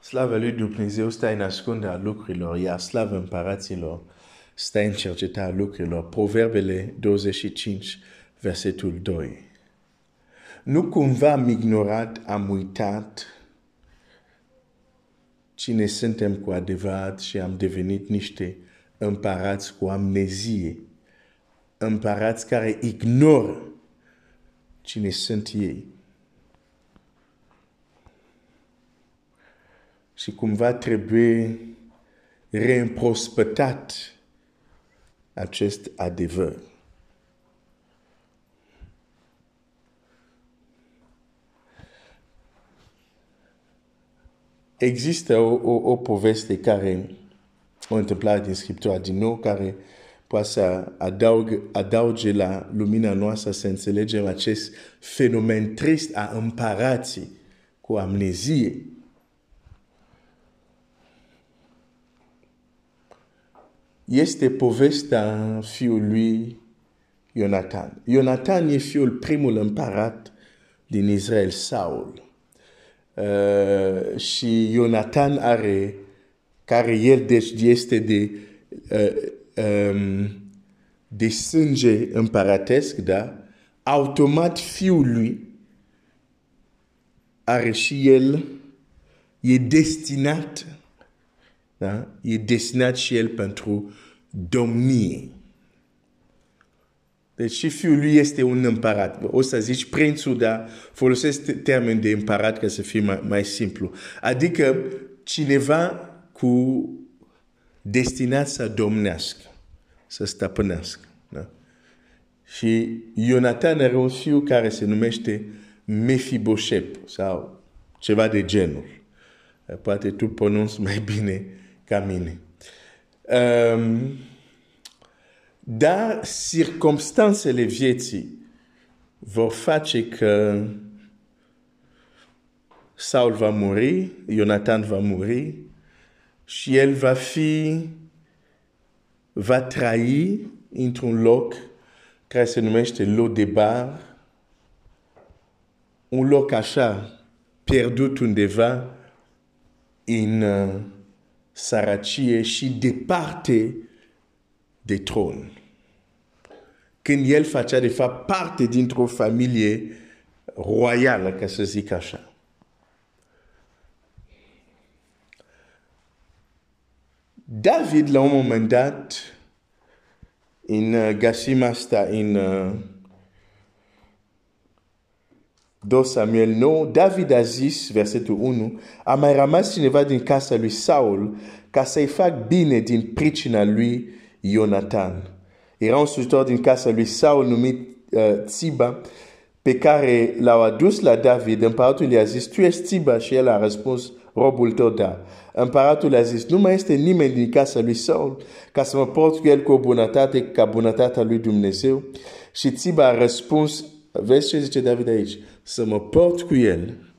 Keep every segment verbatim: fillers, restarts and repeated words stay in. Slavă lui Dumnezeu stă în ascunderea lucrurilor, iar slava împăraților stă în cercetarea lucrurilor. Proverbele douăzeci și cinci, versetul doi. Nu cumva am ignorat, am uitat cine suntem cu adevărat și am devenit niște împărați cu amnezie, împărați care ignoră cine sunt ei. Și cumva trebuie reîmprospătat acest adevăr. Există o, o, o poveste care o întâmplat din Scriptura din nou, care poate să adaug, adauge la lumina noastră să înțelegem acest fenomen trist a împărații cu amnezie. Este povestea fiului Jonathan. Jonathan e fiul primul împărat din Israel, Saul. Uh, și Jonathan are, care el deci este de, uh, um, de sânge împăratesc, da? Automat fiul lui are și el, e destinat, da? E destinat și el pentru domnie. Deci și fiul lui este un împărat. O să zici prințul, dar folosesc termen de împărat ca să fie mai, mai simplu. Adică cineva cu destinat să domnească, să stăpânească. Da? Și Jonathan are un fiu care se numește Mephibosheth sau ceva de genul. Poate tu pronunți mai bine ca mine. Um, Dar circumstanțele vieții vor face că Saul va muri, Jonathan va muri și el va fi, va trăi într-un loc care se numește Lodebar, un loc așa pierdut undeva în sărăcie și departe de tron. Când el facea de fapt parte dintr-o familie royală, ca să zic așa. David, la un moment dat, în găsim asta, în doi Samuel nouă, David a zis, versetul unu, a mai rămas cineva din casa lui Saul ca să-i fac bine din pricina lui Jonathan. Era un slujitor din casa lui Saul numit uh, Tziba, pe care l-au adus la David. Împăratul i-a zis, tu ești Tziba? Și el a răspuns, robul tău, da. Împăratul i-a zis, nu mai este nimeni din casa lui Saul ca să mă port cu el cu o bunătate ca bunătatea lui Dumnezeu. Și Tziba a răspuns, vezi ce zice David aici, să mă port cu el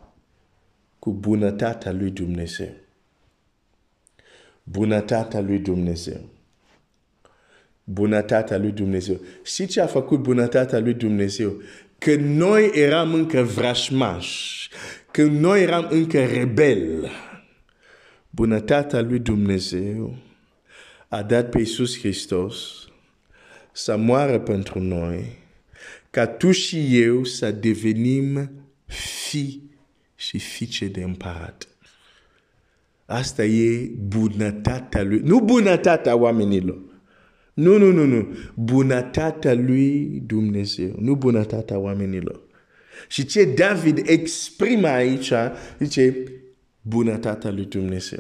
cu bunătatea lui Dumnezeu. Bunătatea lui Dumnezeu. Bunătatea lui Dumnezeu. Și ce a făcut bunătatea lui Dumnezeu? Că noi eram încă vrăjmași, că noi eram încă rebeli. Bunătatea lui Dumnezeu a dat pe Iisus Hristos să moară pentru noi, ca tu și eu să devenim fii și fiice de împărat. Asta e bunătatea lui. Nu bunătatea oamenilor. Nu, nu, nu, nu. Bunătatea lui Dumnezeu. Nu bunătatea oamenilor. Și ce David exprimă aici, zice, bunătatea lui Dumnezeu.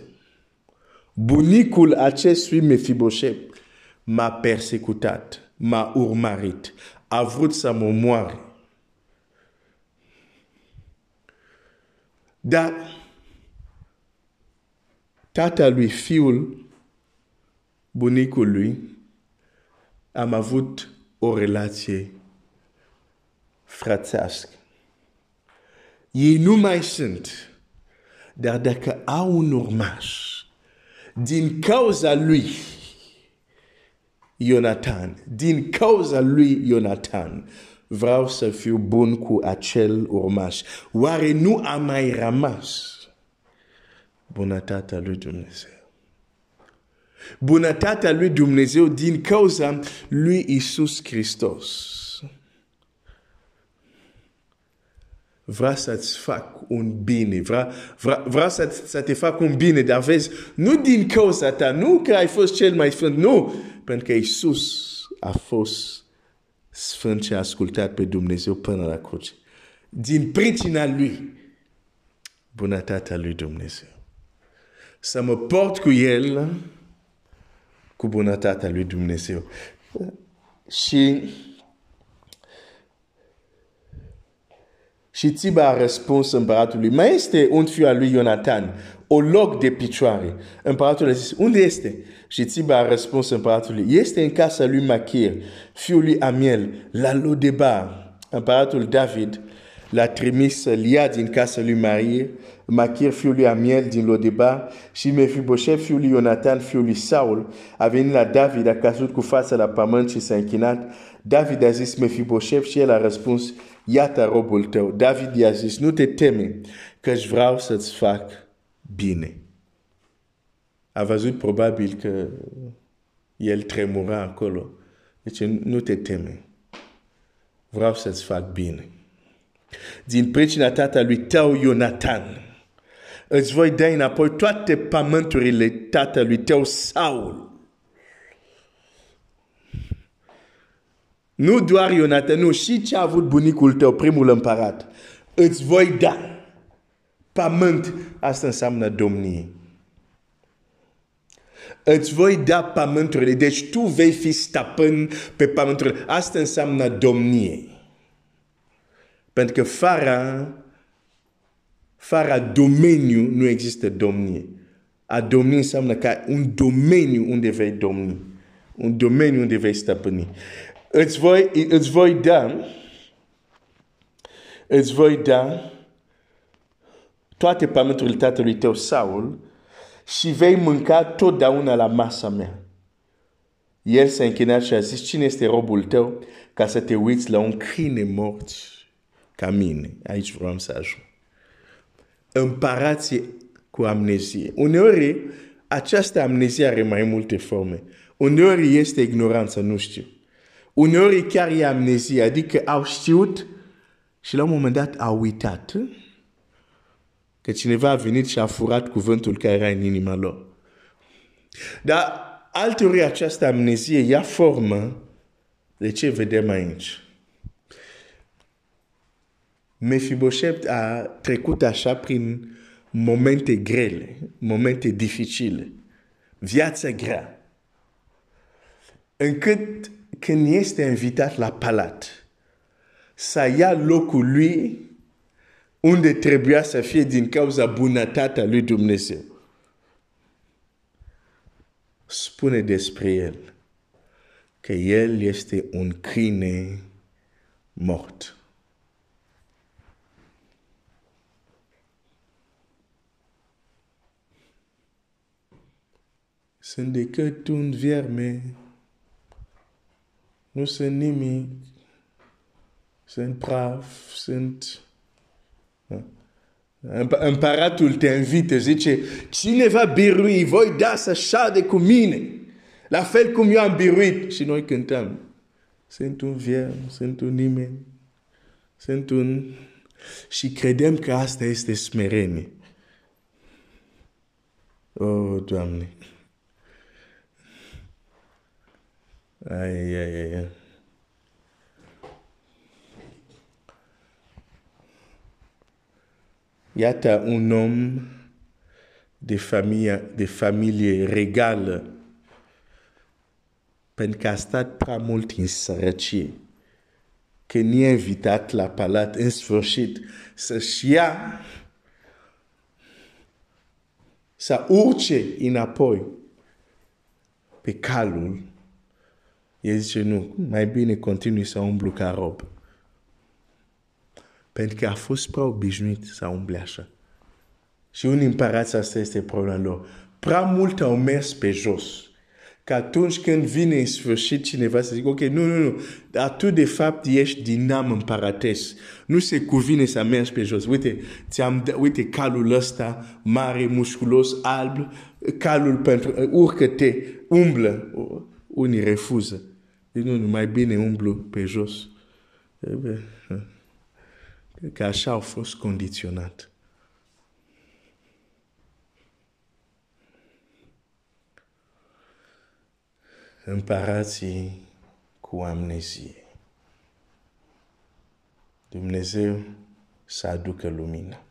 Bunicul acestui Mephibosheth m-a persecutat, m-a urmărit, a vrut să mă omoare. Dar tata lui, fiul, bunicul lui, am avut o relație frățească. Ei nu mai sunt, dar dacă au un urmaș, din cauza lui Jonathan, din cauza lui Jonathan, vreau să fiu bun cu acel urmaș. Oare nu a mai rămas bunătatea lui Dumnezeu. Bunătatea lui Dumnezeu din cauza lui Iisus Hristos. Vreau să-ți fac un bine, vreau, vreau, vreau să, să te fac un bine, dar vezi, nu din cauza ta, nu că ai fost cel mai sfânt, nu, pentru că Iisus a fost sfânt și a ascultat pe Dumnezeu până la cruce. Din pricina lui, bunătatea lui Dumnezeu. Să mă port cu el, cu bunătatea lui Dumnezeu. Și Și Tziba a răspuns împăratului, mai este un fiu al lui Jonathan, o loc de picioare. Împăratul a zis, unde este? Și Tziba a răspuns împăratului, este în casa lui Machir, fiul lui Amiel, la Lodebar. Împăratul David l-a trimis să-l ia din casa lui Marie, Machir, fiul lui Amiel, din Lodebar, și Mephibosheth, fiul lui Jonathan, fiul lui Saul, a venit la David, a căzut cu fața la pământ și s-a închinat. David a zis, Mephibosheth, și el a răspuns, iată robul tău. David i-a zis, nu te teme, că-și vreau să-ți fac bine. A văzut probabil că el tremura acolo. Deci, nu te teme, vreau să-ți fac bine. Din pricina tatălui tău, Jonathan, îți voi da înapoi toate pământurile tatălui tău, Saul. Nu doar Jonathan, nu, și ce a avut bunicul tău, primul împărat. Îți voi da pământ, asta înseamnă domnie. Îți voi da pământurile, deci tu vei fi stăpân pe pământurile. Asta înseamnă domnie. Pentru că fără, fără domeniu nu există domnie. A domni înseamnă ca un domeniu unde vei domni, un domeniu unde vei stăpâni. Îți voi, îți voi da, îți voi da toate pământurile tatălui tău, Saul, și vei mânca totdeauna la masa mea. El s-a închinat și a zis, cine este robul tău ca să te uiți la un câine mort ca mine? Aici vreau să ajung. Împărații cu amnezie. Uneori, această amnezie are mai multe forme. Uneori este ignoranță, nu știu. Uneori chiar e amnezie, adică au știut și la un moment dat au uitat că cineva a venit și a furat cuvântul care era în inima lor. Dar alteori această amnezie ia formă de ce vedem aici. Mephibosheth a trecut așa prin momente grele, momente dificile, viața grea, încât când este invitat la palat să ia locul lui unde trebuia să fie din cauza bunătatea lui Dumnezeu. Spune despre el că el este un câine mort. Sunt decât un vierme, nu sunt nimic, sunt praf, sunt... Împăratul te invite, zice, cine va birui, voi da să șade cu mine, la fel cum eu am biruit. Și noi cântăm, sunt un vierm, sunt un nimeni, sunt un... Și credem că asta este smerenie. Oh, Doamne! Ai, ai, ai, ai. Iată un om de familie, de familie regală, pentru că a stat prea mult în sărăcie, că nu e invitat la palat în sfârșit să-și ia, să urce înapoi pe calul. El zice, nu, mai bine continui să umblu ca rob. Pentru că a fost prea obișnuit să umble așa. Și un împărat, asta este problema lor. Prea mult au mers pe jos. Că atunci când vine în sfârșit cineva să zică, ok, nu, nu, nu, dar tu de fapt ești din am în parades. Nu se cuvine să mergi pe jos. Uite, ți-am, uite calul ăsta mare, musculos, alb, calul pentru, urcă-te, umblă. Unii refuză. Deci nu, nu, mai bine umblu pe jos. Că așa au fost condiționat. Împărații cu amnezie. Dumnezeu să aducă lumină.